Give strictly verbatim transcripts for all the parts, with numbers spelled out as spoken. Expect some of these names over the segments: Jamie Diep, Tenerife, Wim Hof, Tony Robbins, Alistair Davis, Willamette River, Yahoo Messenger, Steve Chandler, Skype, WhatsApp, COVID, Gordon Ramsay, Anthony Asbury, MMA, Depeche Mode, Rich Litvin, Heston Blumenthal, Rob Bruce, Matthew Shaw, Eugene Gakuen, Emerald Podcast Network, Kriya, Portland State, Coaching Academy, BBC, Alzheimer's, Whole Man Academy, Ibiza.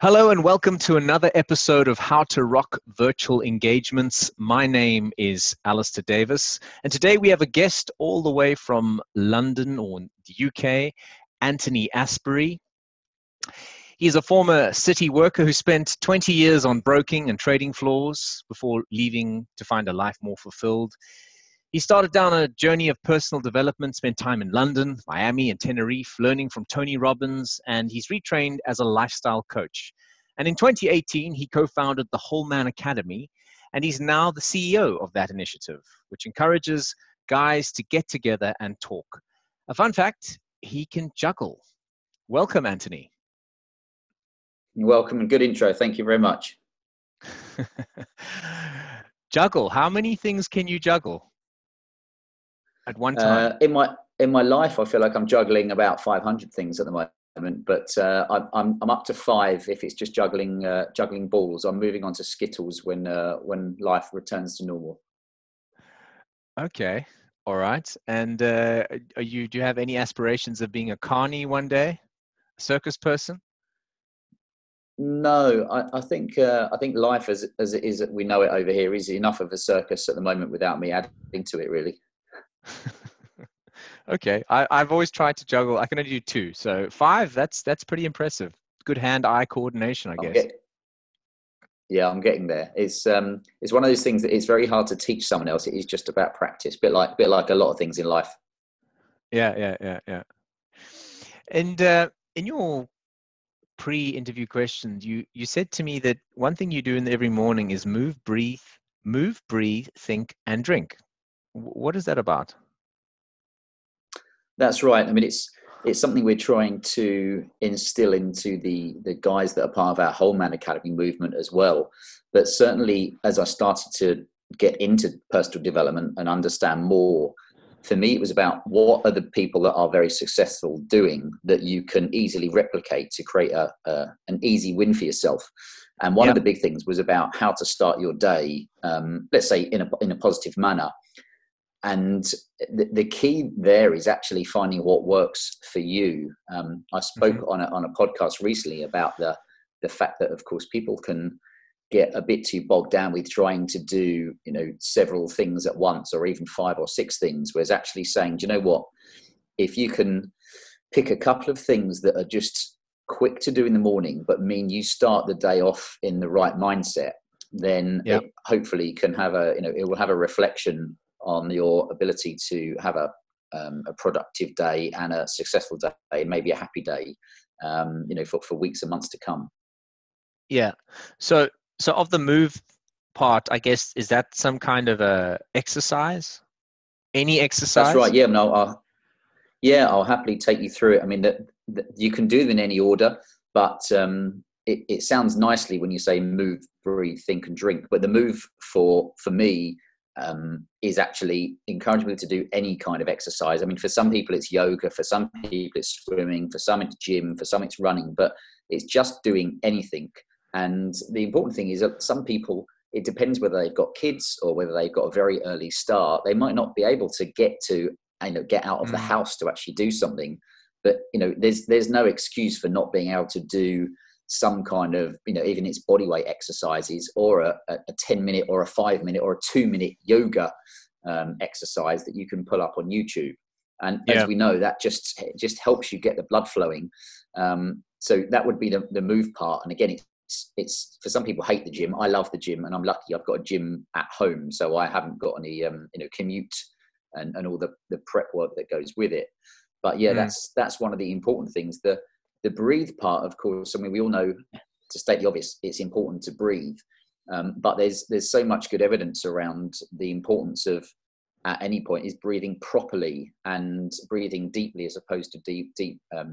Hello and welcome to another episode of How to Rock Virtual Engagements. My name is Alistair Davis, and today we have a guest all the way from London or the U K, Anthony Asbury. He's a former city worker who spent twenty years on broking and trading floors before leaving to find a life more fulfilled. He started down a journey of personal development, spent time in London, Miami, and Tenerife, learning from Tony Robbins, and he's retrained as a lifestyle coach. And in twenty eighteen, he co-founded the Whole Man Academy, and he's now the C E O of that initiative, which encourages guys to get together and talk. A fun fact, he can juggle. Welcome, Anthony. You're welcome, and good intro. Thank you very much. Juggle. How many things can you juggle at one time? Uh, in my in my life, I feel like I'm juggling about five hundred things at the moment, but uh, I'm, I'm I'm up to five if it's just juggling uh, juggling balls. I'm moving on to Skittles when uh, when life returns to normal. Okay, all right. And uh, are you do you have any aspirations of being a carny one day, a circus person? No, I, I think uh, I think life as as it is, we know it over here, is enough of a circus at the moment without me adding to it, really. Okay, I, I've always tried to juggle. I can only do two, so five. That's that's pretty impressive. Good hand-eye coordination, I I'm guess. Get, yeah, I'm getting there. It's um, it's one of those things that it's very hard to teach someone else. It is just about practice. Bit like bit like a lot of things in life. Yeah, yeah, yeah, yeah. And uh, in your pre-interview questions, you you said to me that one thing you do in the, every morning is move, breathe, move, breathe, think, and drink. What is that about? That's right. I mean, it's it's something we're trying to instill into the the guys that are part of our Whole Man Academy movement as well. But certainly, as I started to get into personal development and understand more, for me, it was about what are the people that are very successful doing that you can easily replicate to create a, a an easy win for yourself. And one yeah. of the big things was about how to start your day, um, let's say in a in a positive manner. And the, the key there is actually finding what works for you. Um, I spoke mm-hmm. on a, on a podcast recently about the the fact that, of course, people can get a bit too bogged down with trying to do, you know, several things at once or even five or six things, whereas actually saying, do you know what, if you can pick a couple of things that are just quick to do in the morning, but mean you start the day off in the right mindset, then yep. it hopefully can have a, you know, it will have a reflection on your ability to have a, um, a productive day and a successful day, maybe a happy day, um, you know, for, for weeks and months to come. Yeah. So, so of the move part, I guess, is that some kind of a exercise? Any exercise? That's right. Yeah. No, I'll, yeah, I'll happily take you through it. I mean, that you can do them in any order, but um, it, it sounds nicely when you say move, breathe, think, and drink. But the move for, for me, Um, is actually encouraging people to do any kind of exercise. I mean, for some people it's yoga, for some people it's swimming, for some it's gym, for some it's running, but it's just doing anything. And the important thing is that some people, it depends whether they've got kids or whether they've got a very early start. They might not be able to get to, you know, get out of the house to actually do something. But, you know, there's there's no excuse for not being able to do some kind of, you know, even it's body weight exercises or a, a ten minute or a five minute or a two minute yoga um, exercise that you can pull up on YouTube. And yeah. as we know, that just, just helps you get the blood flowing. Um, so that would be the, the move part. And again, it's, it's for some people hate the gym. I love the gym, and I'm lucky I've got a gym at home. So I haven't got any, um, you know, commute and, and all the, the prep work that goes with it. But yeah, mm. that's, that's one of the important things. The, The breathe part, of course, I mean, we all know, to state the obvious, it's important to breathe. Um, but there's there's so much good evidence around the importance of, at any point, is breathing properly and breathing deeply as opposed to deep, deep, um,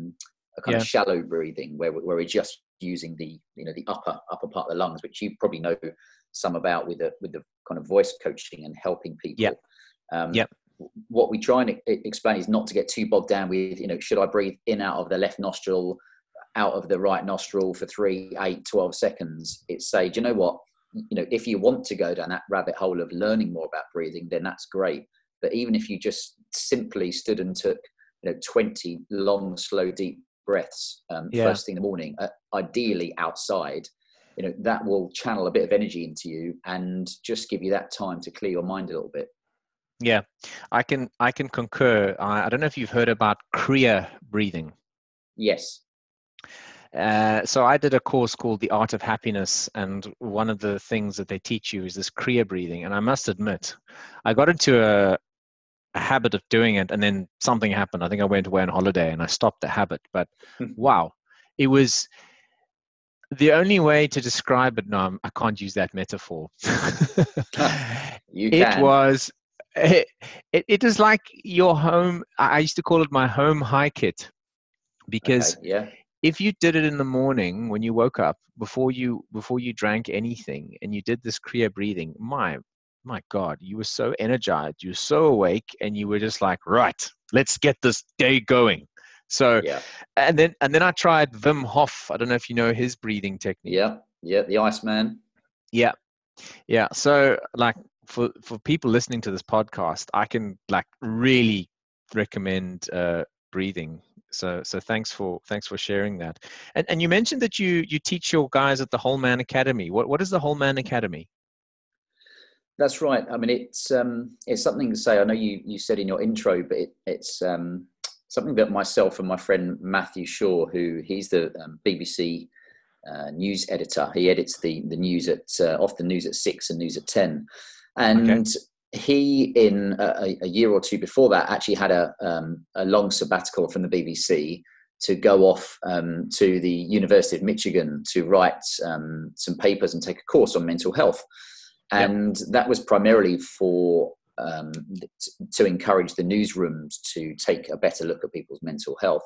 a kind yeah. of shallow breathing where, where we're just using the, you know, the upper upper part of the lungs, which you probably know some about with the, with the kind of voice coaching and helping people. Yeah. Um, yeah. What we try and explain is not to get too bogged down with, you know, should I breathe in out of the left nostril, out of the right nostril for three, eight, twelve seconds. It's say, do you know what, you know, if you want to go down that rabbit hole of learning more about breathing, then that's great. But even if you just simply stood and took, you know, twenty long, slow, deep breaths um, yeah. first thing in the morning, uh, ideally outside, you know, that will channel a bit of energy into you and just give you that time to clear your mind a little bit. Yeah, I can I can concur. I, I don't know if you've heard about Kriya breathing. Yes. Uh, so I did a course called The Art of Happiness, and one of the things that they teach you is this Kriya breathing. And I must admit, I got into a, a habit of doing it, and then something happened. I think I went away on holiday and I stopped the habit. But wow, it was the only way to describe it. No, I can't use that metaphor. You can. It was... It, it it is like your home. I used to call it my home high kit, because okay, yeah. if you did it in the morning when you woke up, before you before you drank anything, and you did this Kriya breathing, my my God, you were so energized, you were so awake, and you were just like, right, let's get this day going. So, yeah. and then and then I tried Wim Hof. I don't know if you know his breathing technique. Yeah, yeah, the Iceman. Yeah, yeah. So like. For for people listening to this podcast, I can like really recommend uh, breathing. So so thanks for thanks for sharing that. And and you mentioned that you you teach your guys at the Whole Man Academy. What what is the Whole Man Academy? That's right. I mean, it's um it's something to say. I know you you said in your intro, but it, it's um something that myself and my friend Matthew Shaw, who he's the um, B B C uh, news editor. He edits the the news at uh, often news at six and news at ten. And okay. he, in a, a year or two before that, actually had a, um, a long sabbatical from the B B C to go off um, to the University of Michigan to write um, some papers and take a course on mental health. And yep. that was primarily for um, t- to encourage the newsrooms to take a better look at people's mental health.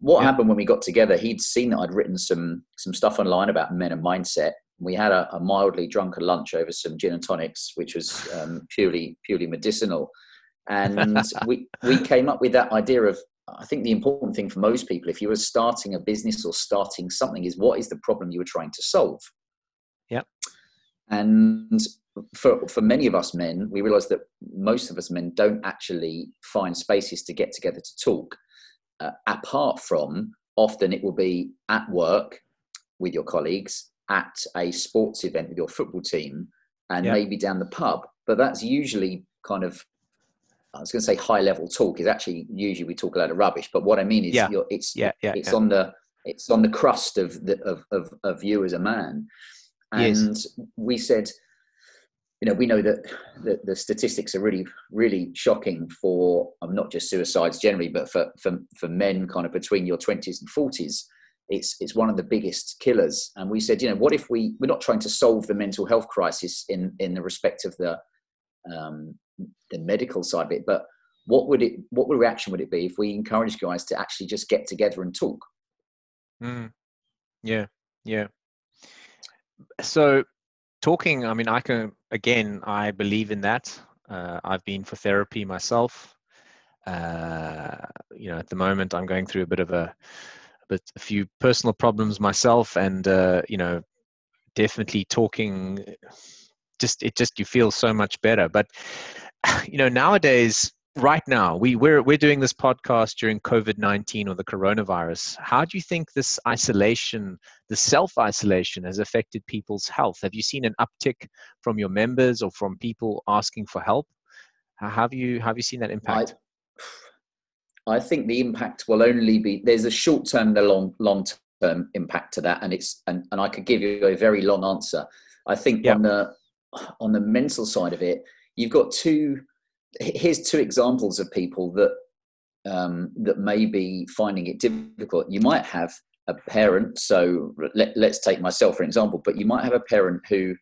What yep. happened when we got together, he'd seen that I'd written some some stuff online about men and mindset. We had a, a mildly drunken lunch over some gin and tonics, which was um, purely purely medicinal. And we, we came up with that idea of, I think the important thing for most people, if you were starting a business or starting something, is what is the problem you were trying to solve? Yeah. And for for many of us men, we realized that most of us men don't actually find spaces to get together to talk. Uh, apart from, often it will be at work with your colleagues, at a sports event with your football team, and yep. maybe down the pub. But that's usually kind of, I was going to say high level talk, is actually usually we talk a lot of rubbish. But what I mean is yeah. you're, it's, yeah, yeah, it's yeah. on the, it's on the crust of the, of, of, of you as a man. And yes. we said, you know, we know that the, the statistics are really, really shocking for um, not just suicides generally, but for, for, for men kind of between your twenties and forties. It's it's one of the biggest killers. And we said, you know, what if we, we're not trying to solve the mental health crisis in, in the respect of the um, the medical side of it, but what would it, what reaction would it be if we encourage guys to actually just get together and talk? Mm. Yeah, yeah. So talking, I mean, I can, again, I believe in that. Uh, I've been for therapy myself. Uh, you know, at the moment I'm going through a bit of a, but a few personal problems myself, and uh, you know, definitely talking, just it just you feel so much better. But you know, nowadays, right now, we we're we're doing this podcast during COVID nineteen or the coronavirus. How do you think this isolation, the self-isolation, has affected people's health? Have you seen an uptick from your members or from people asking for help? How have you have you seen that impact? I- I think the impact will only be, there's a short term, the long, long term impact to that. And it's, and, and I could give you a very long answer. I think yeah. on the, on the mental side of it, you've got two, here's two examples of people that, um, that may be finding it difficult. You might have a parent. So let, let's take myself for example, but you might have a parent who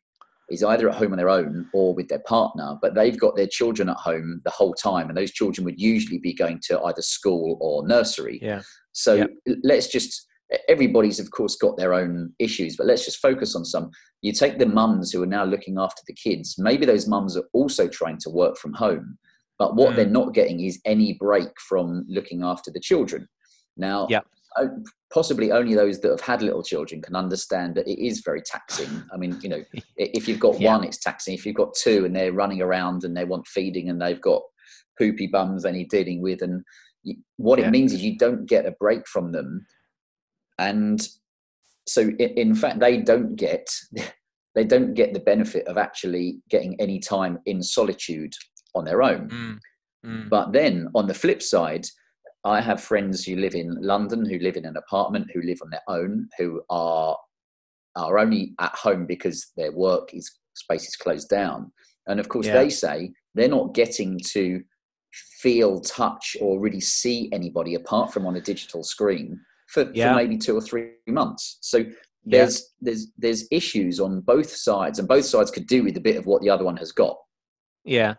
is either at home on their own or with their partner, but they've got their children at home the whole time. And those children would usually be going to either school or nursery. Yeah. So yep. let's just, everybody's of course got their own issues, but let's just focus on some. You take the mums who are now looking after the kids. Maybe those mums are also trying to work from home, but what mm. they're not getting is any break from looking after the children. Now, yep. possibly only those that have had little children can understand that it is very taxing. I mean, you know, if you've got yeah. one, it's taxing. If you've got two and they're running around and they want feeding and they've got poopy bums they need dealing with, and what yeah. it means is you don't get a break from them. And so in fact, they don't get, they don't get the benefit of actually getting any time in solitude on their own. Mm. Mm. But then on the flip side, I have friends who live in London, who live in an apartment, who live on their own, who are, are only at home because their work is space is closed down. And of course, yeah. they say they're not getting to feel, touch, or really see anybody apart from on a digital screen for, yeah. for maybe two or three months. So there's, yeah. there's, there's issues on both sides, and both sides could do with a bit of what the other one has got. Yeah.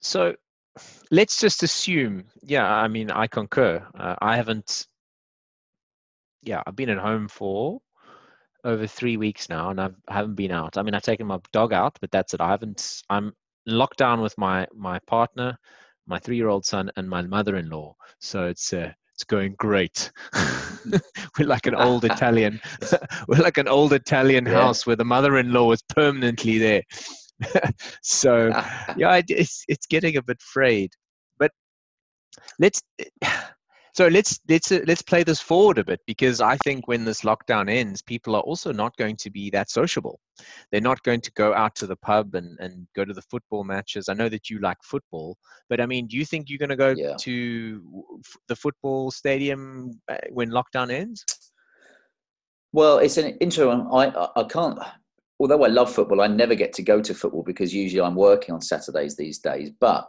So let's just assume, yeah, I mean, I concur. Uh, I haven't, yeah, I've been at home for over three weeks now, and I've, I haven't been out. I mean, I've taken my dog out, but that's it. I haven't, I'm locked down with my, my partner, my three-year-old son, and my mother-in-law. So it's, uh, it's going great. We're like an old Italian, we're like an old Italian yeah. house where the mother-in-law is permanently there. So yeah, it's it's getting a bit frayed. But let's so let's let's let's play this forward a bit, because I think when this lockdown ends, people are also not going to be that sociable. They're not going to go out to the pub and, and go to the football matches. I know that you like football, but I mean, do you think you're going to go yeah. to the football stadium when lockdown ends? Well, it's an interim. I I, I can't. Although I love football, I never get to go to football because usually I'm working on Saturdays these days. But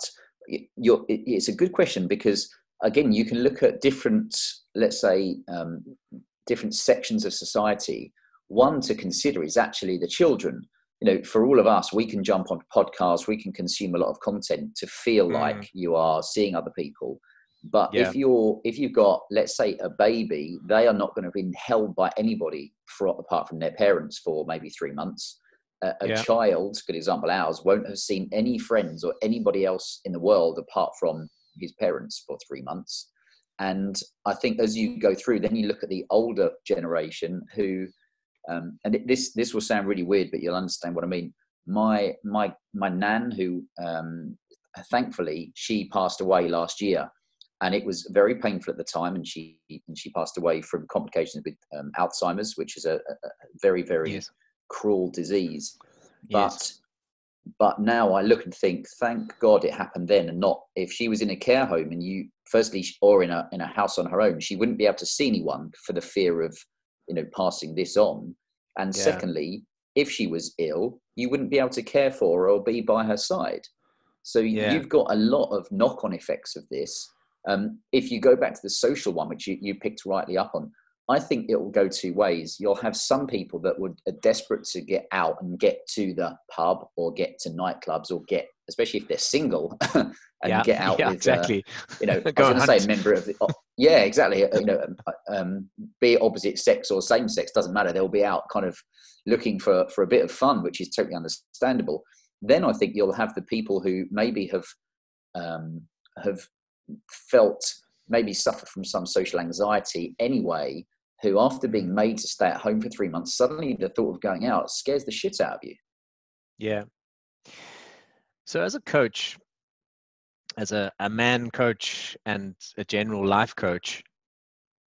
you're, it's a good question, because, again, you can look at different, let's say, um, different sections of society. One to consider is actually the children. You know, for all of us, we can jump on podcasts, we can consume a lot of content to feel mm. like you are seeing other people. But yeah. if you're, if you've got, let's say, a baby, they are not going to be held by anybody for, apart from their parents, for maybe three months. Uh, a yeah. child, good example, ours, won't have seen any friends or anybody else in the world apart from his parents for three months. And I think as you go through, then you look at the older generation who, um, and this this will sound really weird, but you'll understand what I mean. My my my nan, who um, thankfully she passed away last year. And it was very painful at the time, and she and she passed away from complications with um, Alzheimer's, which is a, a very, very yes. cruel disease. But yes. but now I look and think, thank God it happened then, and not if she was in a care home and you, firstly, or in a in a house on her own, she wouldn't be able to see anyone for the fear of, you know, passing this on. And yeah. secondly, if she was ill, you wouldn't be able to care for her or be by her side. So yeah. you've got a lot of knock-on effects of this. Um, if you go back to the social one, which you, you picked rightly up on, I think it will go two ways. You'll have some people that would are desperate to get out and get to the pub or get to nightclubs or get, especially if they're single, and yeah, get out yeah, with, exactly. uh, you know, I was going to say a member of the, oh, yeah, exactly. You know, um, be it opposite sex or same sex, doesn't matter. They'll be out kind of looking for, for a bit of fun, which is totally understandable. Then I think you'll have the people who maybe have, um, have, felt maybe suffer from some social anxiety anyway, who after being made to stay at home for three months, suddenly the thought of going out scares the shit out of you. Yeah. So as a coach, as a, a man coach and a general life coach,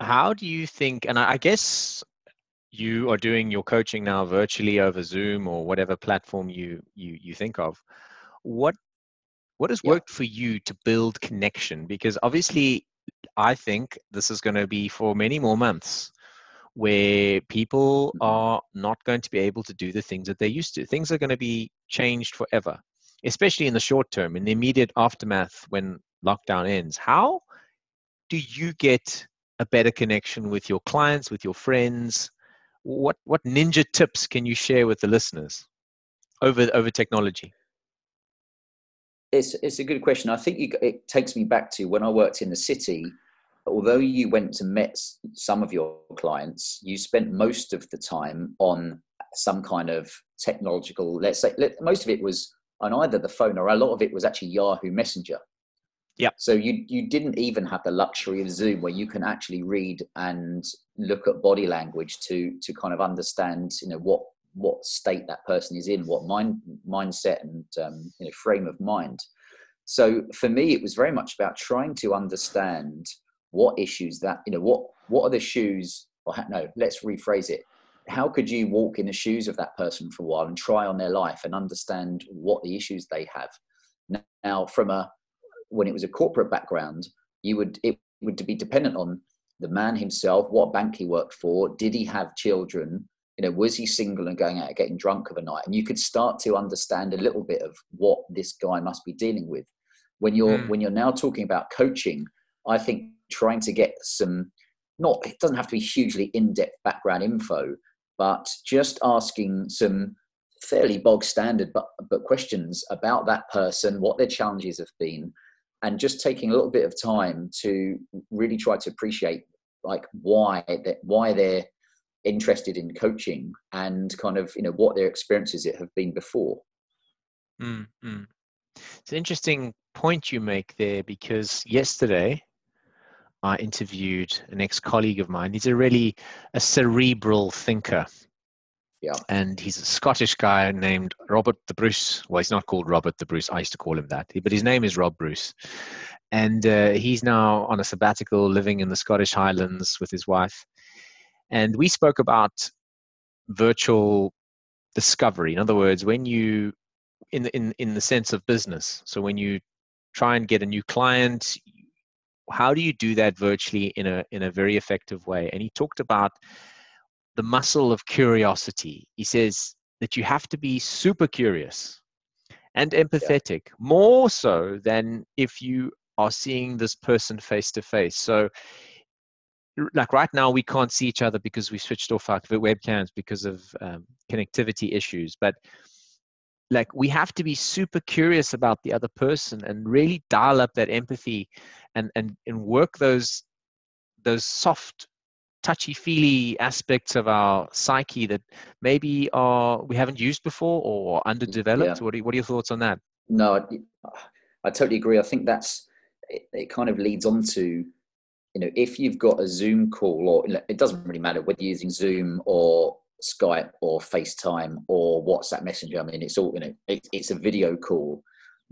how do you think, and I, I guess you are doing your coaching now virtually over Zoom or whatever platform you, you, you think of, what What has worked for you to build connection? Because obviously, I think this is going to be for many more months where people are not going to be able to do the things that they're used to. Things are going to be changed forever, especially in the short term, in the immediate aftermath when lockdown ends. How do you get a better connection with your clients, with your friends? What what ninja tips can you share with the listeners over over technology? It's, it's a good question. I think you, it takes me back to when I worked in the city. Although you went to met some of your clients, you spent most of the time on some kind of technological, let's say, let, most of it was on either the phone or a lot of it was actually Yahoo Messenger. Yeah. So you, you didn't even have the luxury of Zoom where you can actually read and look at body language to, to kind of understand, you know, what, what state that person is in, what mind mindset and um, you know, frame of mind. So for me, it was very much about trying to understand what issues that, you know, what what are the shoes, or no, let's rephrase it. How could you walk in the shoes of that person for a while and try on their life and understand what the issues they have? Now, from a, when it was a corporate background, you would, it would be dependent on the man himself, what bank he worked for, did he have children, you know, was he single and going out and getting drunk of a night? And you could start to understand a little bit of what this guy must be dealing with. When you're, mm. when you're now talking about coaching, I think trying to get some, not, it doesn't have to be hugely in-depth background info, but just asking some fairly bog standard, but, but questions about that person, what their challenges have been, and just taking a little bit of time to really try to appreciate like why that, why they're interested in coaching and kind of, you know, what their experiences it have been before. Mm-hmm. It's an interesting point you make there, because yesterday I interviewed an ex-colleague of mine. He's a really a cerebral thinker. Yeah. And he's a Scottish guy named Robert the Bruce. Well, he's not called Robert the Bruce. I used to call him that. But his name is Rob Bruce. And uh, he's now on a sabbatical living in the Scottish Highlands with his wife. And we spoke about virtual discovery. In other words, when you, in the, in, in the sense of business, so when you try and get a new client, how do you do that virtually in a in a very effective way? And he talked about the muscle of curiosity. He says that you have to be super curious and empathetic, yeah, more so than if you are seeing this person face to face. So like right now, we can't see each other because we switched off our webcams because of um, connectivity issues. But like we have to be super curious about the other person and really dial up that empathy and, and, and work those, those soft touchy-feely aspects of our psyche that maybe are we haven't used before or underdeveloped. Yeah. What are, what are your thoughts on that? No, I, I totally agree. I think that's it, it kind of leads on to, you know, if you've got a Zoom call, or it doesn't really matter whether you're using Zoom or Skype or FaceTime or WhatsApp Messenger. I mean, it's all, you know, it, it's a video call,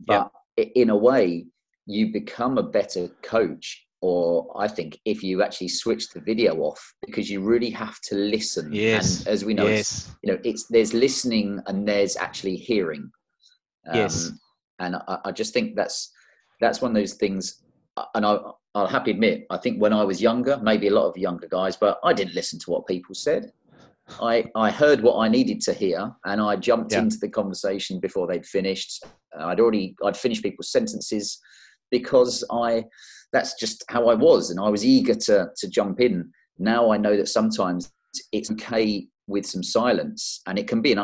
but yeah, in a way you become a better coach. Or I think if you actually switch the video off, because you really have to listen. Yes. And as we know, yes, it's, you know, it's, there's listening and there's actually hearing. Um, yes. And I, I just think that's, that's one of those things. And I, I'll happily admit, I think when I was younger, maybe a lot of younger guys, but I didn't listen to what people said. I, I heard what I needed to hear and I jumped yeah. into the conversation before they'd finished. I'd already, I'd finished people's sentences because I, that's just how I was. And I was eager to, to jump in. Now I know that sometimes it's okay with some silence, and it can be an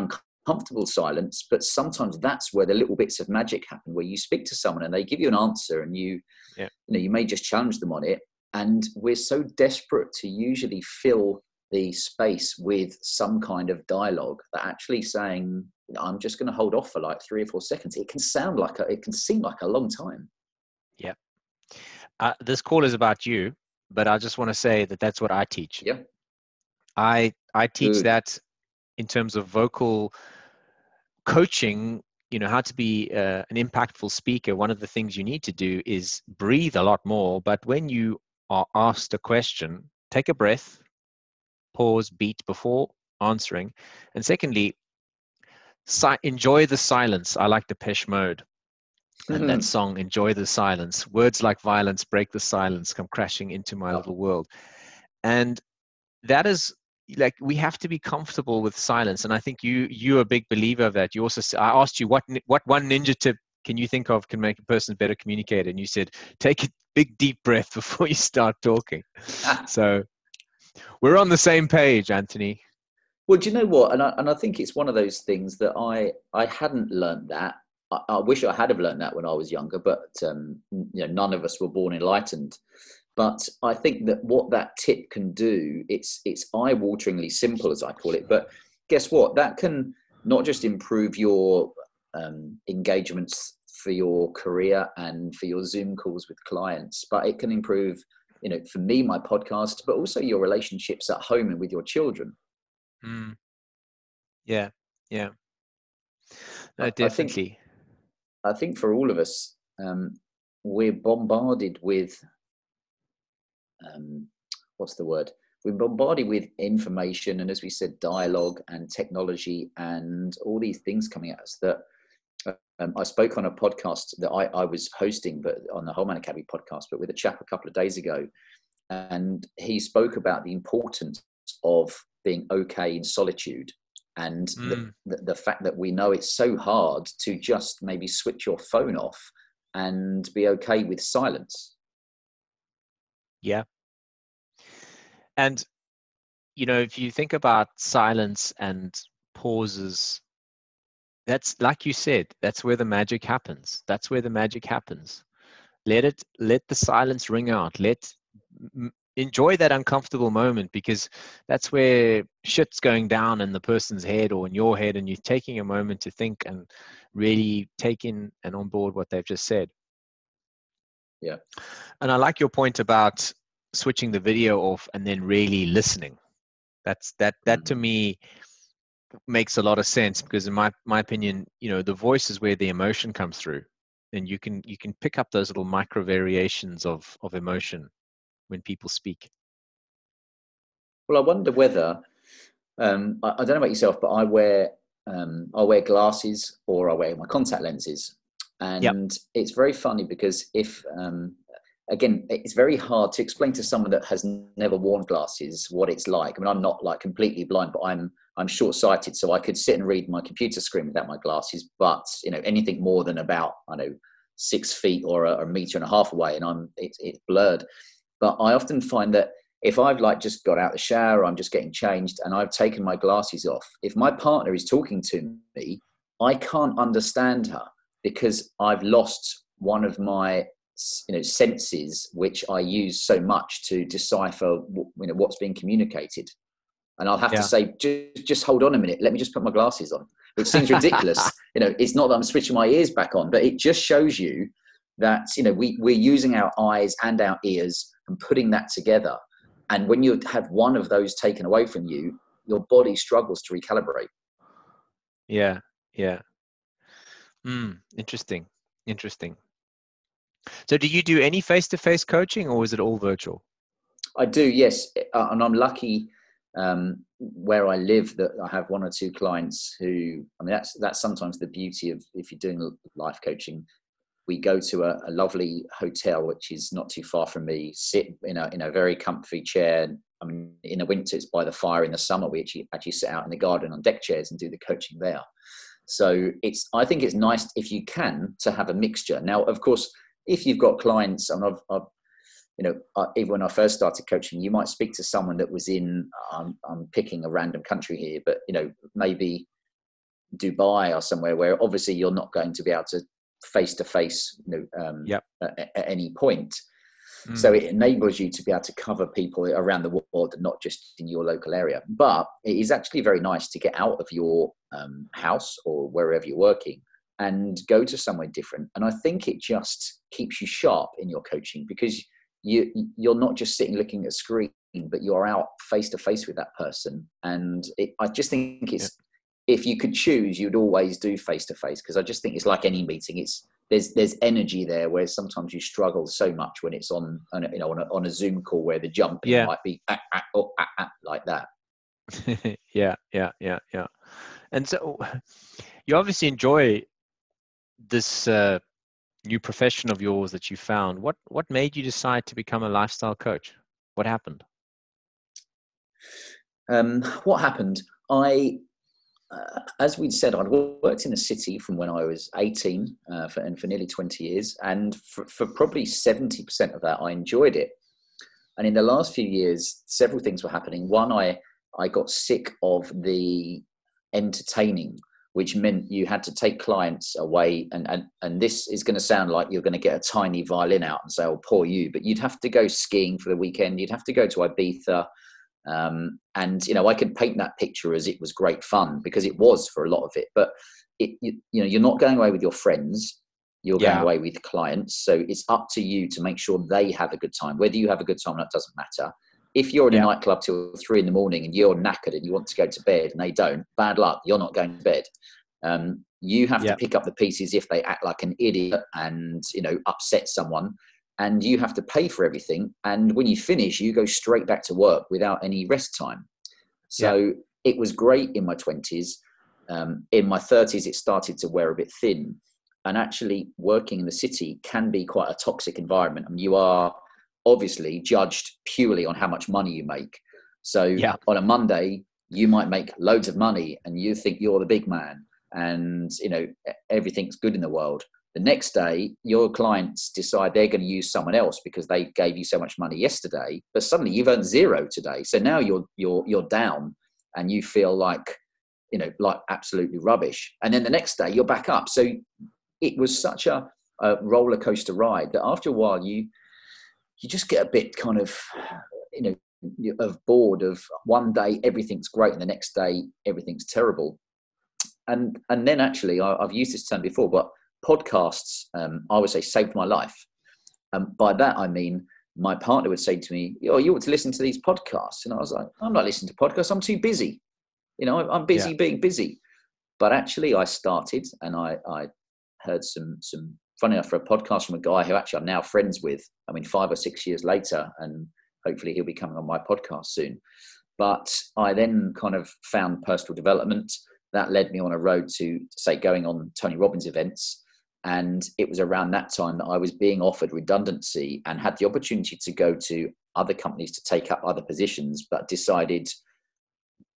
uncomfortable silence, but sometimes that's where the little bits of magic happen, where you speak to someone and they give you an answer and you, yeah. you know, you may just challenge them on it. And we're so desperate to usually fill the space with some kind of dialogue that actually saying, I'm just going to hold off for like three or four seconds. It can sound like a, it can seem like a long time. Yeah. Uh, this call is about you, but I just want to say that that's what I teach. Yeah, I I teach Good. that in terms of vocal coaching, you know, how to be uh, an impactful speaker. One of the things you need to do is breathe a lot more. But when you are asked a question, take a breath, pause, beat before answering. And secondly, si- enjoy the silence. I like Depeche Mode. And mm-hmm. that song, Enjoy the Silence. Words like violence break the silence, come crashing into my little world. And that is like, we have to be comfortable with silence. And I think you, you're a big believer of that. You also, I asked you what, what one ninja tip can you think of can make a person better communicator? And you said, take a big deep breath before you start talking. So we're on the same page, Anthony. Well, do you know what? And I, and I think it's one of those things that I, I hadn't learned that. I wish I had have learned that when I was younger, but um, you know, none of us were born enlightened. But I think that what that tip can do, it's it's eye-wateringly simple, as I call it. But guess what? That can not just improve your um, engagements for your career and for your Zoom calls with clients, but it can improve, you know, for me, my podcast, but also your relationships at home and with your children. Mm. Yeah, yeah. No, definitely. I think, I think for all of us, um, we're bombarded with um, what's the word? We're bombarded with information and, as we said, dialogue and technology and all these things coming at us that um, I spoke on a podcast that I, I was hosting, but on the Whole Man Academy podcast, but with a chap a couple of days ago. And he spoke about the importance of being okay in solitude and mm. the, the, the fact that we know it's so hard to just maybe switch your phone off and be okay with silence. Yeah. And, you know, if you think about silence and pauses, that's like you said, that's where the magic happens. That's where the magic happens. Let it, let the silence ring out. Let, m- enjoy that uncomfortable moment, because that's where shit's going down in the person's head or in your head. And you're taking a moment to think and really take in and on board what they've just said. Yeah. And I like your point about switching the video off and then really listening. That's that, that to me makes a lot of sense, because in my, my opinion, you know, the voice is where the emotion comes through, and you can, you can pick up those little micro variations of, of emotion when people speak. Well, I wonder whether, um, I, I don't know about yourself, but I wear, um, I wear glasses or I wear my contact lenses. And yep. It's very funny because if, um, again, it's very hard to explain to someone that has never worn glasses what it's like. I mean, I'm not like completely blind, but I'm I'm short-sighted, so I could sit and read my computer screen without my glasses. But you know, anything more than about I know six feet or a, a meter and a half away, and I'm it's it's blurred. But I often find that if I've like just got out of the shower, or I'm just getting changed, and I've taken my glasses off, if my partner is talking to me, I can't understand her because I've lost one of my you know senses, which I use so much to decipher you know what's being communicated, and I'll have yeah. to say, just, just hold on a minute, let me just put my glasses on, which seems ridiculous. You know, it's not that I'm switching my ears back on, but it just shows you that you know we we're using our eyes and our ears and putting that together. And when you have one of those taken away from you, your body struggles to recalibrate. Yeah, yeah. Mm, interesting, interesting. So do you do any face-to-face coaching, or is it all virtual? I do, yes. Uh, and I'm lucky um, where I live that I have one or two clients who, I mean, that's that's sometimes the beauty of if you're doing life coaching. We go to a, a lovely hotel, which is not too far from me, sit in a, in a very comfy chair. I mean, in the winter, it's by the fire. In the summer, we actually, actually sit out in the garden on deck chairs and do the coaching there. So it's, I think it's nice if you can to have a mixture. Now, of course, if you've got clients, and I've, I've you know, I, even when I first started coaching, you might speak to someone that was in, um, I'm picking a random country here, but, you know, maybe Dubai or somewhere where obviously you're not going to be able to face to face, you know, um, yep. at, at any point. Mm. So it enables you to be able to cover people around the world, not just in your local area. But it is actually very nice to get out of your um, house or wherever you're working and go to somewhere different. And I think it just keeps you sharp in your coaching, because you, you're not just sitting looking at a screen, but you're out face to face with that person. And it, I just think it's, yeah. if you could choose, you'd always do face to face, because I just think it's like any meeting. It's there's there's energy there, where sometimes you struggle so much when it's on, on a, you know, on a, on a Zoom call where the jump yeah. might be ah, ah, oh, ah, ah, like that. yeah, yeah, yeah, yeah. And so you obviously enjoy this uh, new profession of yours that you found. What what made you decide to become a lifestyle coach? What happened? Um, what happened? I, uh, as we'd said, I'd worked in a city from when I was eighteen uh, for, and for nearly twenty years. And for, for probably seventy percent of that, I enjoyed it. And in the last few years, several things were happening. One, I, I got sick of the entertaining, which meant you had to take clients away. And, and, and this is going to sound like you're going to get a tiny violin out and say, oh, poor you. But you'd have to go skiing for the weekend. You'd have to go to Ibiza. Um, and, you know, I could paint that picture as it was great fun, because it was for a lot of it. But, it, you, you know, you're not going away with your friends. You're yeah. going away with clients. So it's up to you to make sure they have a good time. Whether you have a good time or not doesn't matter. If you're in yeah. a nightclub till three in the morning and you're knackered and you want to go to bed and they don't, bad luck, you're not going to bed. Um, you have yeah. to pick up the pieces if they act like an idiot and, you know, upset someone. and you have to pay for everything. And when you finish, you go straight back to work without any rest time. So yeah. It was great in my twenties. Um, in my thirties, it started to wear a bit thin. And actually working in the city can be quite a toxic environment. I mean, you are obviously judged purely on how much money you make. So yeah. on a Monday, you might make loads of money and you think you're the big man and, you know, everything's good in the world. The next day, your clients decide they're going to use someone else because they gave you so much money yesterday, but suddenly you've earned zero today. So now you're, you're, you're down and you feel like, you know, like absolutely rubbish. And then the next day you're back up. So it was such a, a roller coaster ride that after a while you, you just get a bit kind of, you know, of bored of one day everything's great and the next day everything's terrible. And, and then actually I, I've used this term before, but podcasts, um, I would say, saved my life. And um, by that, I mean, my partner would say to me, oh, you ought to listen to these podcasts. And I was like, I'm not listening to podcasts. I'm too busy. You know, I'm busy yeah. being busy. But actually I started and I, I heard some, some funny enough for a podcast from a guy who actually I'm now friends with, I mean, five or six years later, and hopefully he'll be coming on my podcast soon. But I then kind of found personal development that led me on a road to say going on Tony Robbins events. And it was around that time that I was being offered redundancy and had the opportunity to go to other companies to take up other positions, but decided,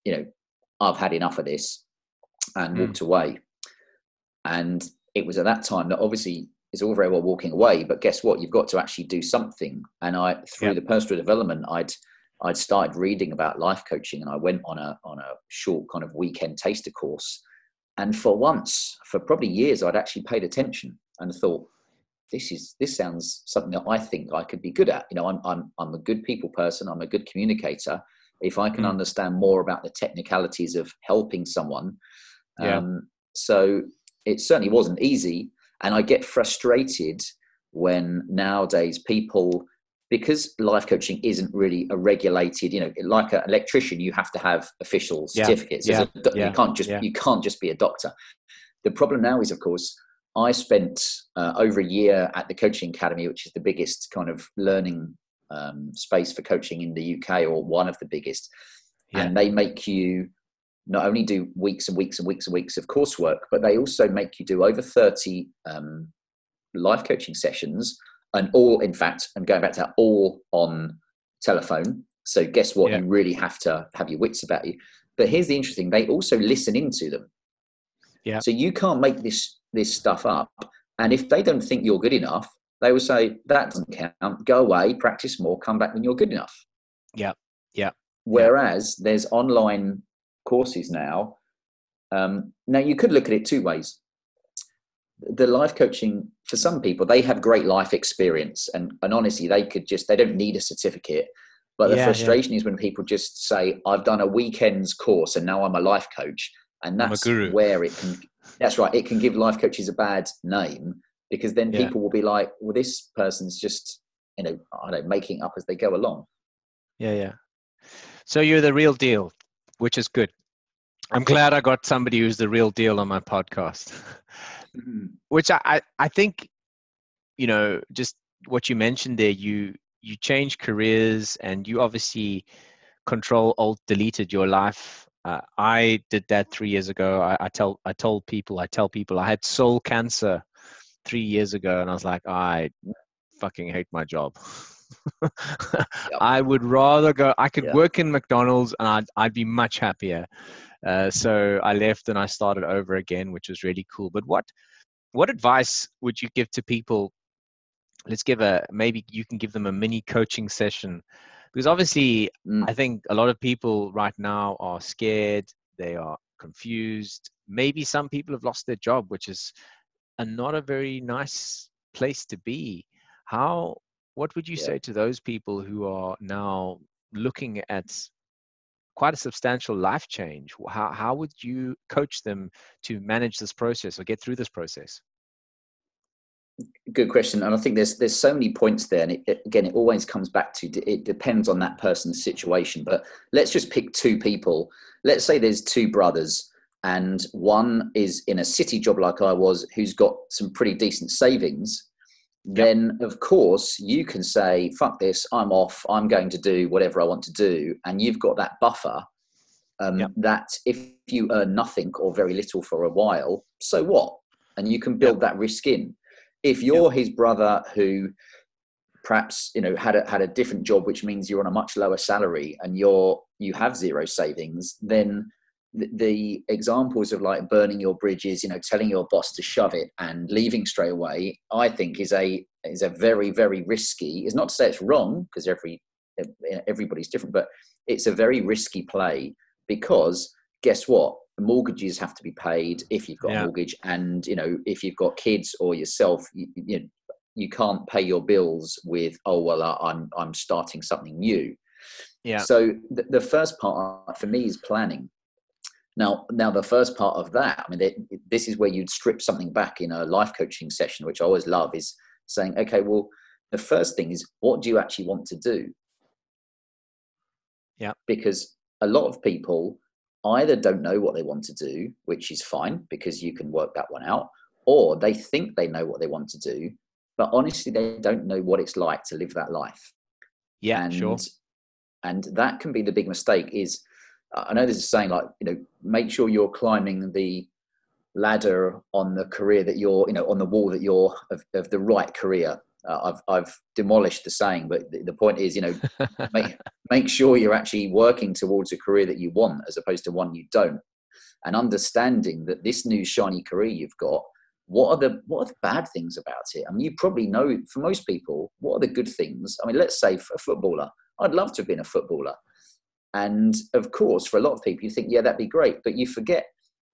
you know, I've had enough of this and mm. walked away. And it was at that time that obviously it's all very well walking away, but guess what? You've got to actually do something. And I, through yeah. the personal development, I'd, I'd started reading about life coaching and I went on a, on a short kind of weekend taster course. And for once, for probably years, I'd actually paid attention and thought, this is, this sounds something that I think I could be good at. You know, I'm, I'm, I'm a good people person. I'm a good communicator. If I can mm. understand more about the technicalities of helping someone. Yeah. Um, so it certainly wasn't easy. And I get frustrated when nowadays people, because life coaching isn't really a regulated, you know, like an electrician, you have to have official certificates. Yeah, yeah, a, yeah, you can't just, yeah. you can't just be a doctor. The problem now is, of course, I spent uh, over a year at the Coaching Academy, which is the biggest kind of learning um, space for coaching in the U K, or one of the biggest. Yeah. And they make you not only do weeks and weeks and weeks and weeks of coursework, but they also make you do over thirty um, life coaching sessions. And all, in fact, I'm going back to that, all on telephone. So guess what? Yeah. You really have to have your wits about you. But here's the interesting, they also listen into them. Yeah. So you can't make this, this stuff up. And if they don't think you're good enough, they will say, that doesn't count. Go away, practice more, come back when you're good enough. Yeah. Yeah. Whereas there's online courses now. Um, now you could look at it two ways. The life coaching, for some people, they have great life experience and, and honestly, they could just, they don't need a certificate, but the yeah, frustration yeah. is when people just say, I've done a weekend's course and now I'm a life coach. And that's where it can, that's right. It can give life coaches a bad name because then yeah. people will be like, well, this person's just, you know, I don't know, making up as they go along. Yeah. Yeah. So you're the real deal, which is good. I'm glad I got somebody who's the real deal on my podcast. Mm-hmm. Which I, I think, you know, just what you mentioned there, you, you change careers and you obviously control alt deleted your life. Uh, I did that three years ago. I, I tell, I told people, I tell people I had soul cancer three years ago. And I was like, I fucking hate my job. yep. I would rather go, I could yeah. work in McDonald's and I'd, I'd be much happier. Uh, so I left and I started over again, which was really cool. But what, what advice would you give to people? Let's give a, maybe you can give them a mini coaching session, because obviously mm. I think a lot of people right now are scared. They are confused. Maybe some people have lost their job, which is a, not a very nice place to be. How, what would you yeah. say to those people who are now looking at quite a substantial life change? How, how would you coach them to manage this process or get through this process? Good question. And I think there's, there's so many points there. And it, again, it always comes back to, it depends on that person's situation, but let's just pick two people. Let's say there's two brothers and one is in a city job like I was, who's got some pretty decent savings. then of course you can say, fuck this, I'm off, I'm going to do whatever I want to do. And you've got that buffer um, yep. that if you earn nothing or very little for a while, so what? And you can build yep. that risk in. If you're yep. his brother who perhaps, you know, had a, had a different job, which means you're on a much lower salary and you're, you have zero savings, then the, the examples of like burning your bridges, you know, telling your boss to shove it and leaving straight away, I think is a, is a very, very risky, it's not to say it's wrong because every, everybody's different, but it's a very risky play because guess what? Mortgages have to be paid if you've got yeah. a mortgage, and you know, if you've got kids or yourself, you, you know, you can't pay your bills with, oh well, I'm I'm starting something new. Yeah. So th- the first part for me is planning. Now, now the first part of that, I mean, it, it, this is where you'd strip something back in a life coaching session, which I always love, is saying, okay, well, the first thing is, what do you actually want to do? Yeah. Because a lot of people either don't know what they want to do, which is fine because you can work that one out, or they think they know what they want to do, but honestly, they don't know what it's like to live that life. Yeah, and, sure. And that can be the big mistake is, I know there's a saying like, you know, make sure you're climbing the ladder on the career that you're, you know, on the wall that you're of, of the right career. Uh, I've I've demolished the saying, but the, the point is, you know, make, make sure you're actually working towards a career that you want as opposed to one you don't. And understanding that this new shiny career you've got, what are the what are the bad things about it? I mean, you probably know for most people, what are the good things? I mean, let's say for a footballer, I'd love to have been a footballer. And of course, for a lot of people, you think, yeah, that'd be great. But you forget,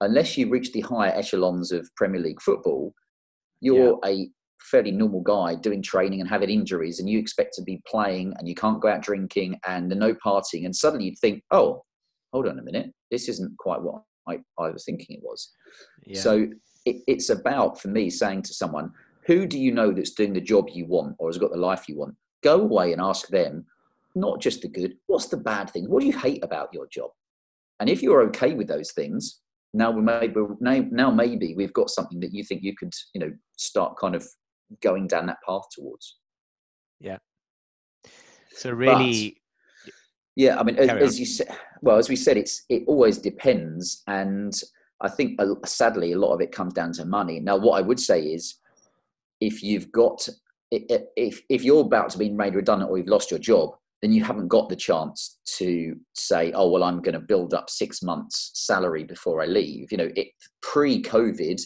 unless you reach the higher echelons of Premier League football, you're yeah. a fairly normal guy doing training and having injuries, and you expect to be playing, and you can't go out drinking and no partying, and suddenly you think, oh, hold on a minute, this isn't quite what I, I was thinking it was. Yeah. So it, it's about, for me, saying to someone, who do you know that's doing the job you want or has got the life you want? Go away and ask them, not just the good, what's the bad thing? What do you hate about your job? And if you're okay with those things, now we may, now maybe we've got something that you think you could, you know, start kind of going down that path towards. Yeah. So really, but, yeah, I mean, as, as you said, well, as we said, it's, it always depends. And I think uh, sadly, a lot of it comes down to money. Now, what I would say is if you've got, if, if you're about to be made redundant or you've lost your job, then you haven't got the chance to say, oh, well, I'm going to build up six months salary before I leave. You know, it pre-COVID,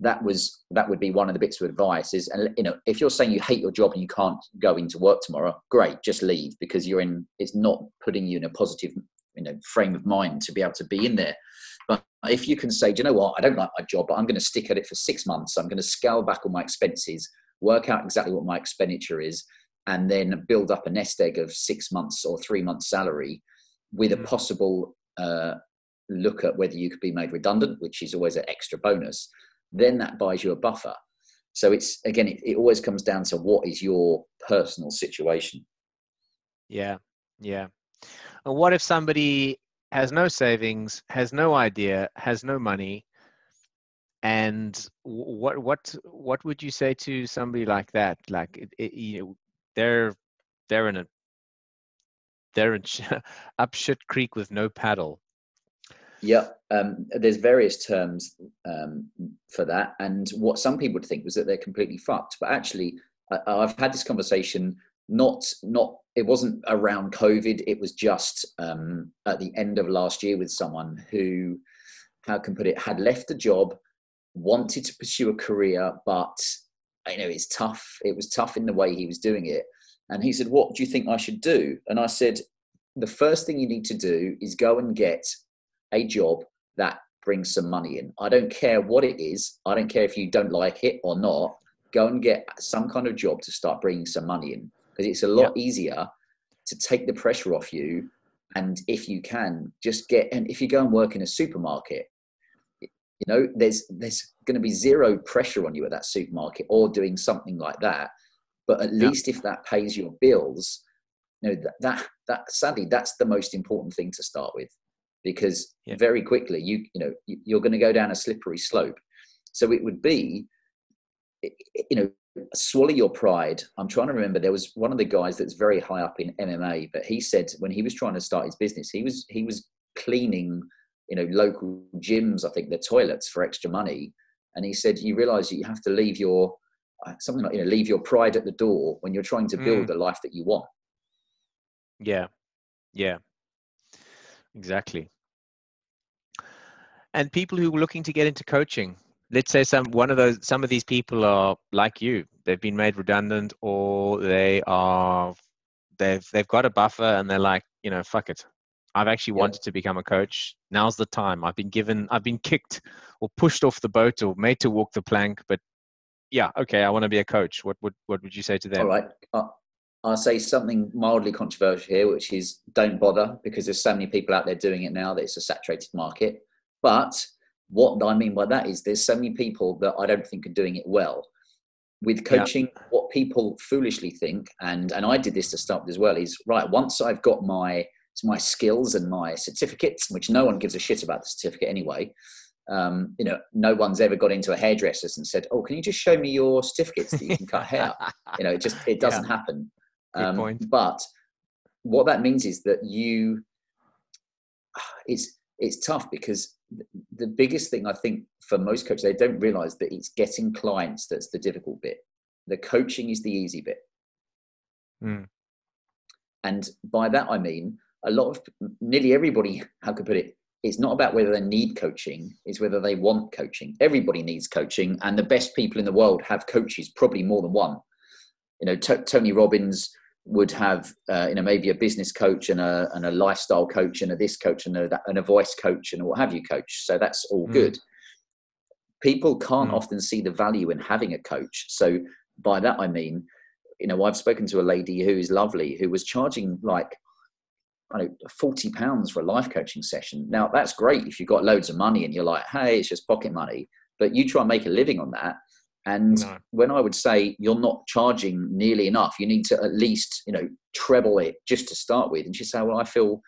that was, that would be one of the bits of advice is, and you know, if you're saying you hate your job and you can't go into work tomorrow, great, just leave, because you're in, it's not putting you in a positive, you know, frame of mind to be able to be in there. But if you can say, do you know what? I don't like my job, but I'm going to stick at it for six months. I'm going to scale back all my expenses, work out exactly what my expenditure is, and then build up a nest egg of six months or three months salary with a possible uh, look at whether you could be made redundant, which is always an extra bonus. Then that buys you a buffer. So it's, again, it, it always comes down to what is your personal situation. Yeah. Yeah. And what if somebody has no savings, has no idea, has no money? And what, what, what would you say to somebody like that? Like it, it, you know, they're, they're in a, they're in up shit creek with no paddle. Yeah, um, there's various terms um, for that. And what some people would think was that they're completely fucked. But actually, I, I've had this conversation, not, not it wasn't around COVID. It was just um, at the end of last year with someone who, how can I put it, had left a job, wanted to pursue a career, but, you know, it's tough. It was tough in the way he was doing it. And he said, what do you think I should do? And I said, the first thing you need to do is go and get a job that brings some money in. I don't care what it is. I don't care if you don't like it or not. Go and get some kind of job to start bringing some money in, because it's a lot yeah. easier to take the pressure off you. And if you can just get, and if you go and work in a supermarket, you know, there's, there's going to be zero pressure on you at that supermarket or doing something like that. But at yeah. least if that pays your bills, you know, that, that, that sadly, that's the most important thing to start with. Because yeah. very quickly, you you know, you're going to go down a slippery slope. So it would be, you know, swallow your pride. I'm trying to remember, there was one of the guys that's very high up in M M A, but he said when he was trying to start his business, he was he was cleaning, you know, local gyms, I think, their toilets for extra money. And he said, you realize that you have to leave your, something like, you know, leave your pride at the door when you're trying to build mm. the life that you want. Yeah. Yeah, exactly. And people who are looking to get into coaching, let's say some, one of those, some of these people are like you, they've been made redundant, or they are, they've, they've got a buffer and they're like, you know, fuck it. I've actually wanted yeah. to become a coach. Now's the time. I've been given, I've been kicked or pushed off the boat or made to walk the plank, but yeah, okay, I want to be a coach. What would, what, what would you say to them? All right. Uh, I'll say something mildly controversial here, which is don't bother, because there's so many people out there doing it now that it's a saturated market. But what I mean by that is there's so many people that I don't think are doing it well. With coaching, yeah. what people foolishly think, and, and I did this to start with as well, is right, once I've got my my skills and my certificates, which no one gives a shit about the certificate anyway. Um, you know, no one's ever got into a hairdresser's and said, oh, can you just show me your certificates that you can cut hair? You know, it just, it doesn't yeah. happen. Um, but what that means is that you, it's, it's tough because the biggest thing I think for most coaches, they don't realize that it's getting clients that's the difficult bit. The coaching is the easy bit. Mm. And by that, I mean, a lot of nearly everybody, how could I put it? It's not about whether they need coaching, it's whether they want coaching. Everybody needs coaching, and the best people in the world have coaches, probably more than one. You know, t- Tony Robbins would have, uh, you know, maybe a business coach and a and a lifestyle coach and a this coach and a that, and a voice coach and what have you coach. So that's all mm. good. People can't mm. often see the value in having a coach. So by that I mean, you know, I've spoken to a lady who is lovely who was charging like, I don't know, forty pounds for a life coaching session. Now that's great if you've got loads of money and you're like, hey, it's just pocket money, but you try and make a living on that. And no. when I would say you're not charging nearly enough, you need to at least, you know, treble it just to start with. And she said, well, I feel,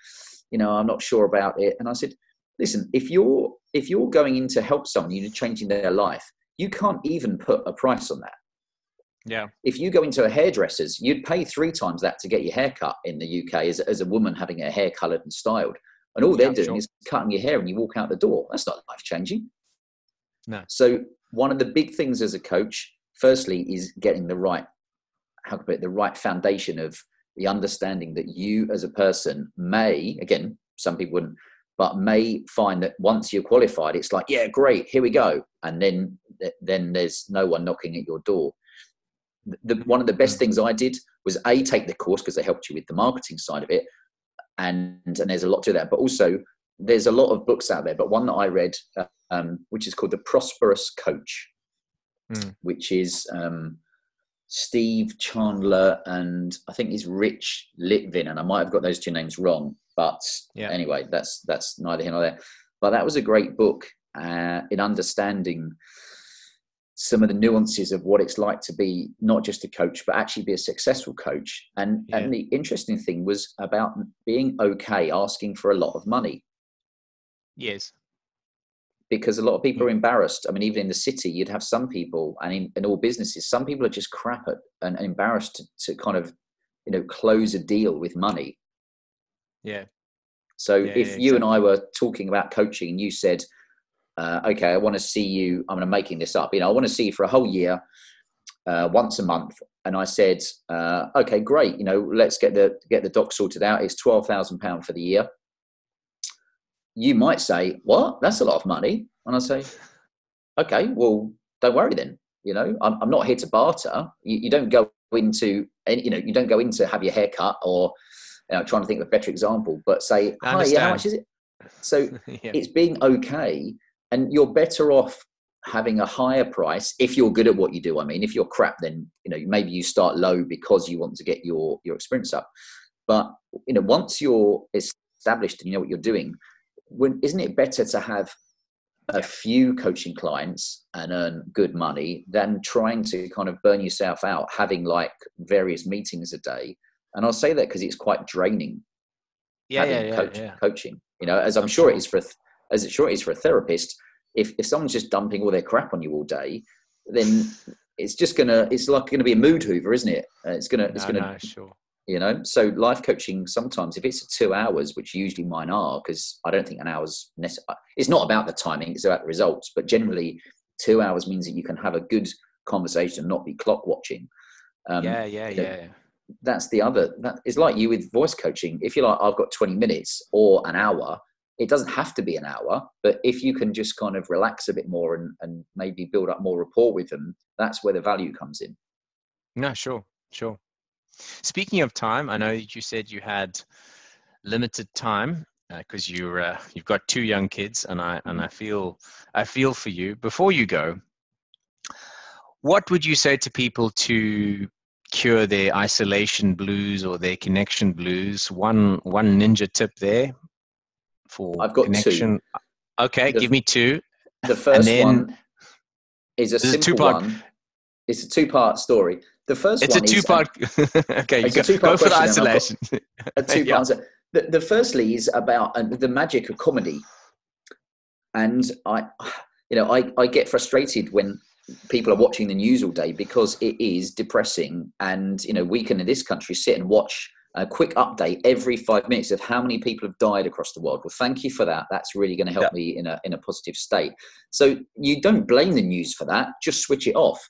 you know, I'm not sure about it. And I said, listen, if you're, if you're going in to help someone, you're changing their life. You can't even put a price on that. Yeah. If you go into a hairdresser's, you'd pay three times that to get your hair cut in the U K as, as a woman having her hair coloured and styled. And all they're yeah, doing sure. is cutting your hair and you walk out the door. That's not life changing. No. So one of the big things as a coach, firstly, is getting the right, how can I put it, the right foundation of the understanding that you as a person may, again, some people wouldn't, but may find that once you're qualified, it's like, yeah, great, here we go. And then, then there's no one knocking at your door. The, one of the best things I did was A, take the course because they helped you with the marketing side of it. And, and there's a lot to that, but also there's a lot of books out there, but one that I read, uh, um, which is called The Prosperous Coach, mm. which is um, Steve Chandler and I think he's Rich Litvin. And I might've got those two names wrong, but yeah. anyway, that's, that's neither here nor there, but that was a great book uh, in understanding some of the nuances of what it's like to be not just a coach, but actually be a successful coach. And, yeah. and the interesting thing was about being okay asking for a lot of money. Yes. Because a lot of people are embarrassed. I mean, even in the city, you'd have some people, and in, in all businesses, some people are just crap at and embarrassed to, to kind of, you know, close a deal with money. Yeah. So yeah, if yeah, exactly. you and I were talking about coaching and you said, Uh, okay, I want to see you, I'm making this up, you know, I want to see you for a whole year, uh, once a month. And I said, uh, okay, great. You know, let's get the, get the doc sorted out. It's twelve thousand pounds for the year. You might say, what? That's a lot of money. And I say, okay, well, don't worry then. You know, I'm, I'm not here to barter. You, you don't go into, any, you know, you don't go into have your hair cut or, you know, trying to think of a better example, but say, hi, yeah, how much is it? So yeah. it's being okay. And you're better off having a higher price if you're good at what you do. I mean, if you're crap, then, you know, maybe you start low because you want to get your, your experience up. But, you know, once you're established and you know what you're doing, when, isn't it better to have a few coaching clients and earn good money than trying to kind of burn yourself out having like various meetings a day? And I'll say that because it's quite draining. Yeah, having yeah, yeah, coach, yeah. Coaching, you know, as I'm, I'm sure, sure it is for a th- as it sure is for a therapist, if, if someone's just dumping all their crap on you all day, then it's just gonna, it's like gonna be a mood hoover, isn't it? Uh, it's gonna, it's no, gonna, no, sure. You know. So life coaching sometimes, if it's two hours, which usually mine are, because I don't think an hour's necessary. It's not about the timing; it's about the results. But generally, two hours means that you can have a good conversation, and not be clock watching. Um, yeah, yeah, you know, yeah. That's the other. That is like you with voice coaching. If you're like, I've got twenty minutes or an hour. It doesn't have to be an hour, but if you can just kind of relax a bit more and, and maybe build up more rapport with them, that's where the value comes in. No, sure, sure. Speaking of time, I know you said you had limited time because uh, you're uh, you've got two young kids, and I and I feel I feel for you. Before you go, what would you say to people to cure their isolation blues or their connection blues? One one ninja tip there. For I've got connection. Two. Okay, the, give me two. The first then, one is a simple two-part. one. It's a two-part story. The first it's one a two-part. Okay, you go, two go for the isolation. A two-part yeah. answer. The, the firstly is about uh, the magic of comedy, and I, you know, I, I get frustrated when people are watching the news all day because it is depressing, and you know, we can in this country sit and watch a quick update every five minutes of how many people have died across the world. Well, thank you for that. That's really going to help yeah. me in a in a positive state. So you don't blame the news for that. Just switch it off.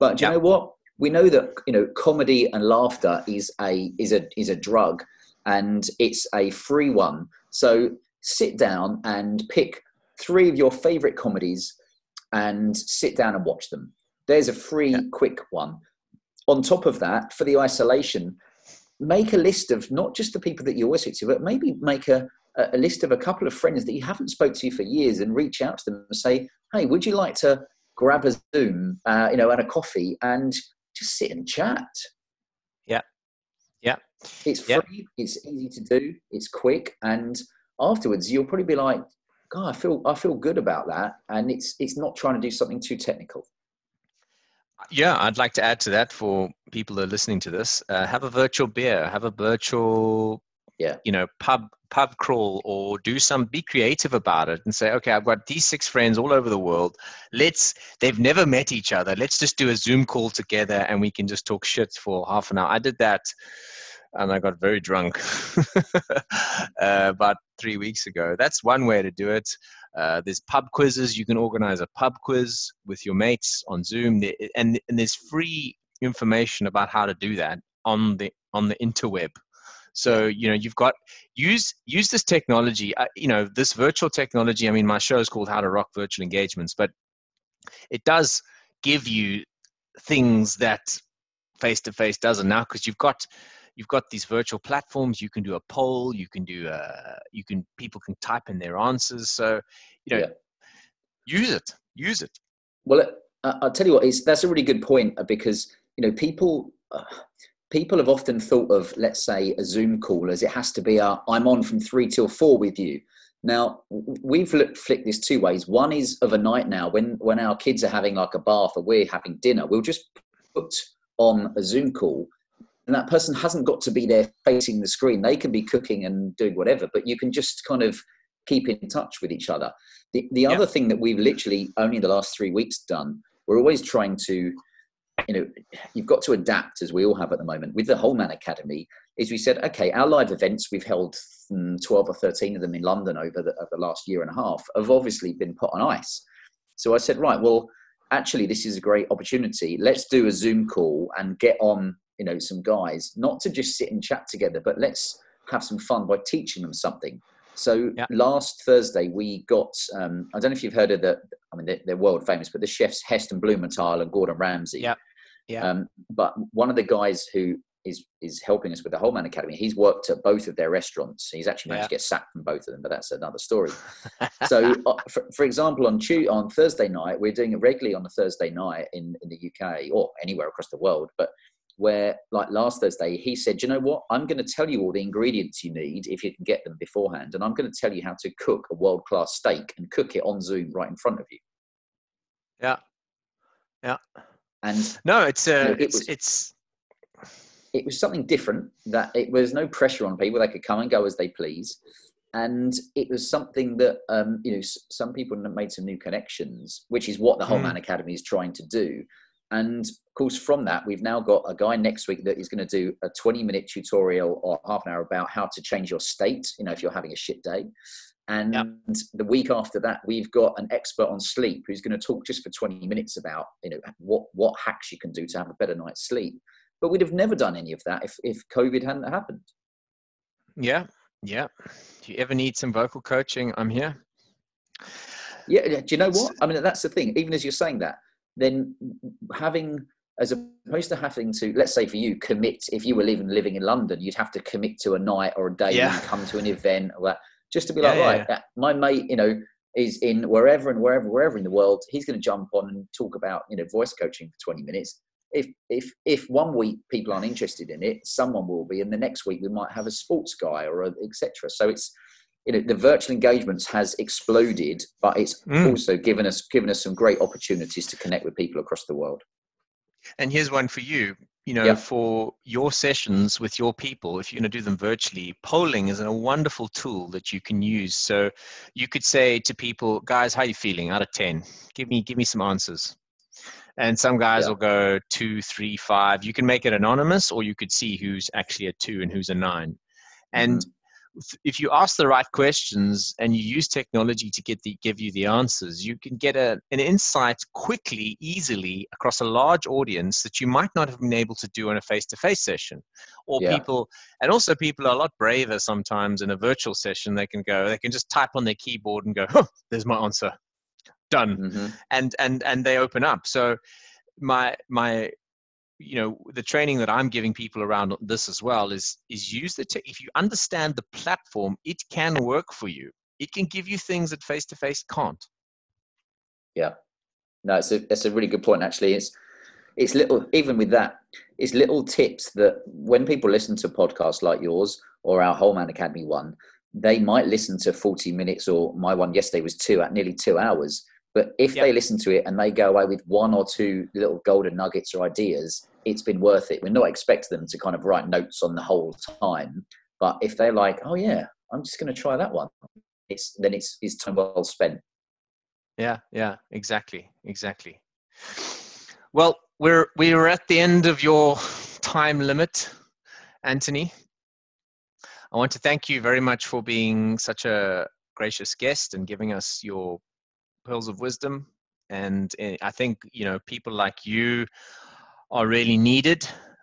But do yeah. you know what? We know that, you know, comedy and laughter is a is a is a drug, and it's a free one. So sit down and pick three of your favorite comedies and sit down and watch them. There's a free yeah. quick one. On top of that, for the isolation, make a list of not just the people that you always speak to, but maybe make a, a list of a couple of friends that you haven't spoke to for years and reach out to them and say, hey, would you like to grab a Zoom, uh, you know, and a coffee and just sit and chat? Yeah. Yeah. It's free. Yeah. It's easy to do. It's quick. And afterwards you'll probably be like, God, I feel, I feel good about that. And it's, it's not trying to do something too technical. Yeah, I'd like to add to that for people that are listening to this. Uh, have a virtual beer, have a virtual, yeah, you know, pub pub crawl, or do some. Be creative about it and say, okay, I've got these six friends all over the world. Let's. They've never met each other. Let's just do a Zoom call together, and we can just talk shit for half an hour. I did that, and I got very drunk uh, about three weeks ago. That's one way to do it. Uh, there's pub quizzes. You can organize a pub quiz with your mates on Zoom. And, and there's free information about how to do that on the on the interweb. So, you know, you've got, use use this technology, uh, you know, this virtual technology. I mean, my show is called How to Rock Virtual Engagements, but it does give you things that face-to-face doesn't now, because you've got, You've got these virtual platforms. You can do a poll. You can do a, you can, people can type in their answers. So, you know, yeah. use it, use it. Well, I'll tell you what, it's, that's a really good point, because, you know, people, uh, people have often thought of, let's say, a Zoom call as it has to be a, I'm on from three till four with you. Now we've looked, flicked this two ways. One is of a night now when, when our kids are having like a bath or we're having dinner, we'll just put on a Zoom call. And that person hasn't got to be there facing the screen. They can be cooking and doing whatever, but you can just kind of keep in touch with each other. The the yeah. other thing that we've literally only in the last three weeks done, we're always trying to, you know, you've got to adapt, as we all have at the moment, with the Whole Man Academy, is we said, okay, our live events, we've held twelve or thirteen of them in London over the, over the last year and a half, have obviously been put on ice. So I said, right, well, actually, this is a great opportunity. Let's do a Zoom call and get on, you know, some guys, not to just sit and chat together, but let's have some fun by teaching them something. So yeah. last Thursday we got, um, I don't know if you've heard of the, I mean, they're, they're world famous, but the chefs Heston Blumenthal and Gordon Ramsay. Yeah. yeah. Um, but one of the guys who is, is helping us with the Whole Man Academy, he's worked at both of their restaurants. He's actually managed yeah. to get sacked from both of them, but that's another story. So uh, for, for example, on Tuesday, on Thursday night, we're doing it regularly on a Thursday night in, in the U K or anywhere across the world. But where like last Thursday, he said, you know what, I'm going to tell you all the ingredients you need if you can get them beforehand. And I'm going to tell you how to cook a world-class steak and cook it on Zoom right in front of you. Yeah. Yeah. And no, it's, uh, you know, it it's, was, it's, it was something different, that it was no pressure on people. They could come and go as they please. And it was something that, um, you know, some people made some new connections, which is what the Whole mm. Man Academy is trying to do. And of course, from that, we've now got a guy next week that is going to do a twenty minute tutorial or half an hour about how to change your state, you know, if you're having a shit day. And yep. the week after that, we've got an expert on sleep who's going to talk just for twenty minutes about, you know, what, what hacks you can do to have a better night's sleep. But we'd have never done any of that if, if COVID hadn't happened. Yeah. Yeah. Do you ever need some vocal coaching? I'm here. Yeah. Do you know what? I mean, that's the thing. Even as you're saying that, then having, as opposed to having to, let's say for you, commit, if you were living, living in London, you'd have to commit to a night or a day yeah. and come to an event or that. Just to be like, yeah, right, yeah, yeah. my mate, you know, is in wherever and wherever, wherever in the world, he's going to jump on and talk about, you know, voice coaching for twenty minutes. If, if, if one week people aren't interested in it, someone will be. And the next week we might have a sports guy or et cetera. So it's, you know, the virtual engagements has exploded, but it's mm. also given us, given us some great opportunities to connect with people across the world. And here's one for you. You know, yep. for your sessions with your people, if you're going to do them virtually, polling is a wonderful tool that you can use. So you could say to people, guys, how are you feeling out of ten? Give me, give me some answers. And some guys yep. will go two, three, five. You can make it anonymous, or you could see who's actually a two and who's a nine. And mm-hmm. if you ask the right questions and you use technology to get the, give you the answers, you can get a, an insight quickly, easily across a large audience that you might not have been able to do in a face-to-face session. Or yeah. people, and also people are a lot braver sometimes in a virtual session. They can go, they can just type on their keyboard and go, oh, there's my answer. Done. Mm-hmm. And, and, and they open up. So my, my, you know, the training that I'm giving people around this as well is, is use the, te- if you understand the platform, it can work for you. It can give you things that face-to-face can't. Yeah, no, it's a, it's a really good point. Actually, it's, it's little, even with that, it's little tips that when people listen to podcasts like yours or our Whole Man Academy one, they might listen to forty minutes, or my one yesterday was two at nearly two hours. But if yep. they listen to it and they go away with one or two little golden nuggets or ideas, it's been worth it. We're not expecting them to kind of write notes on the whole time. But if they're like, oh yeah, I'm just going to try that one, it's then it's, it's time well spent. Yeah, yeah, exactly, exactly. Well, we're we're at the end of your time limit, Anthony. I want to thank you very much for being such a gracious guest and giving us your pearls of wisdom. And I think, you know, people like you are really needed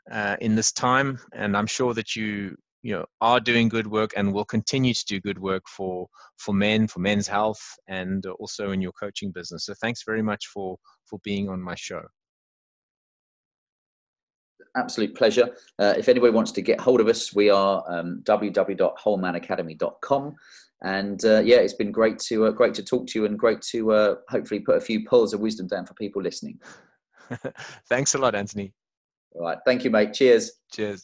uh, in this time. And I'm sure that you, you know, are doing good work and will continue to do good work for, for men, for men's health, and also in your coaching business. So thanks very much for, for being on my show. Absolute pleasure. Uh, if anybody wants to get hold of us, we are um, w w w dot whole man academy dot com. And uh, yeah, it's been great to uh, great to talk to you, and great to uh, hopefully put a few pearls of wisdom down for people listening. Thanks a lot, Anthony. All right. Thank you, mate. Cheers. Cheers.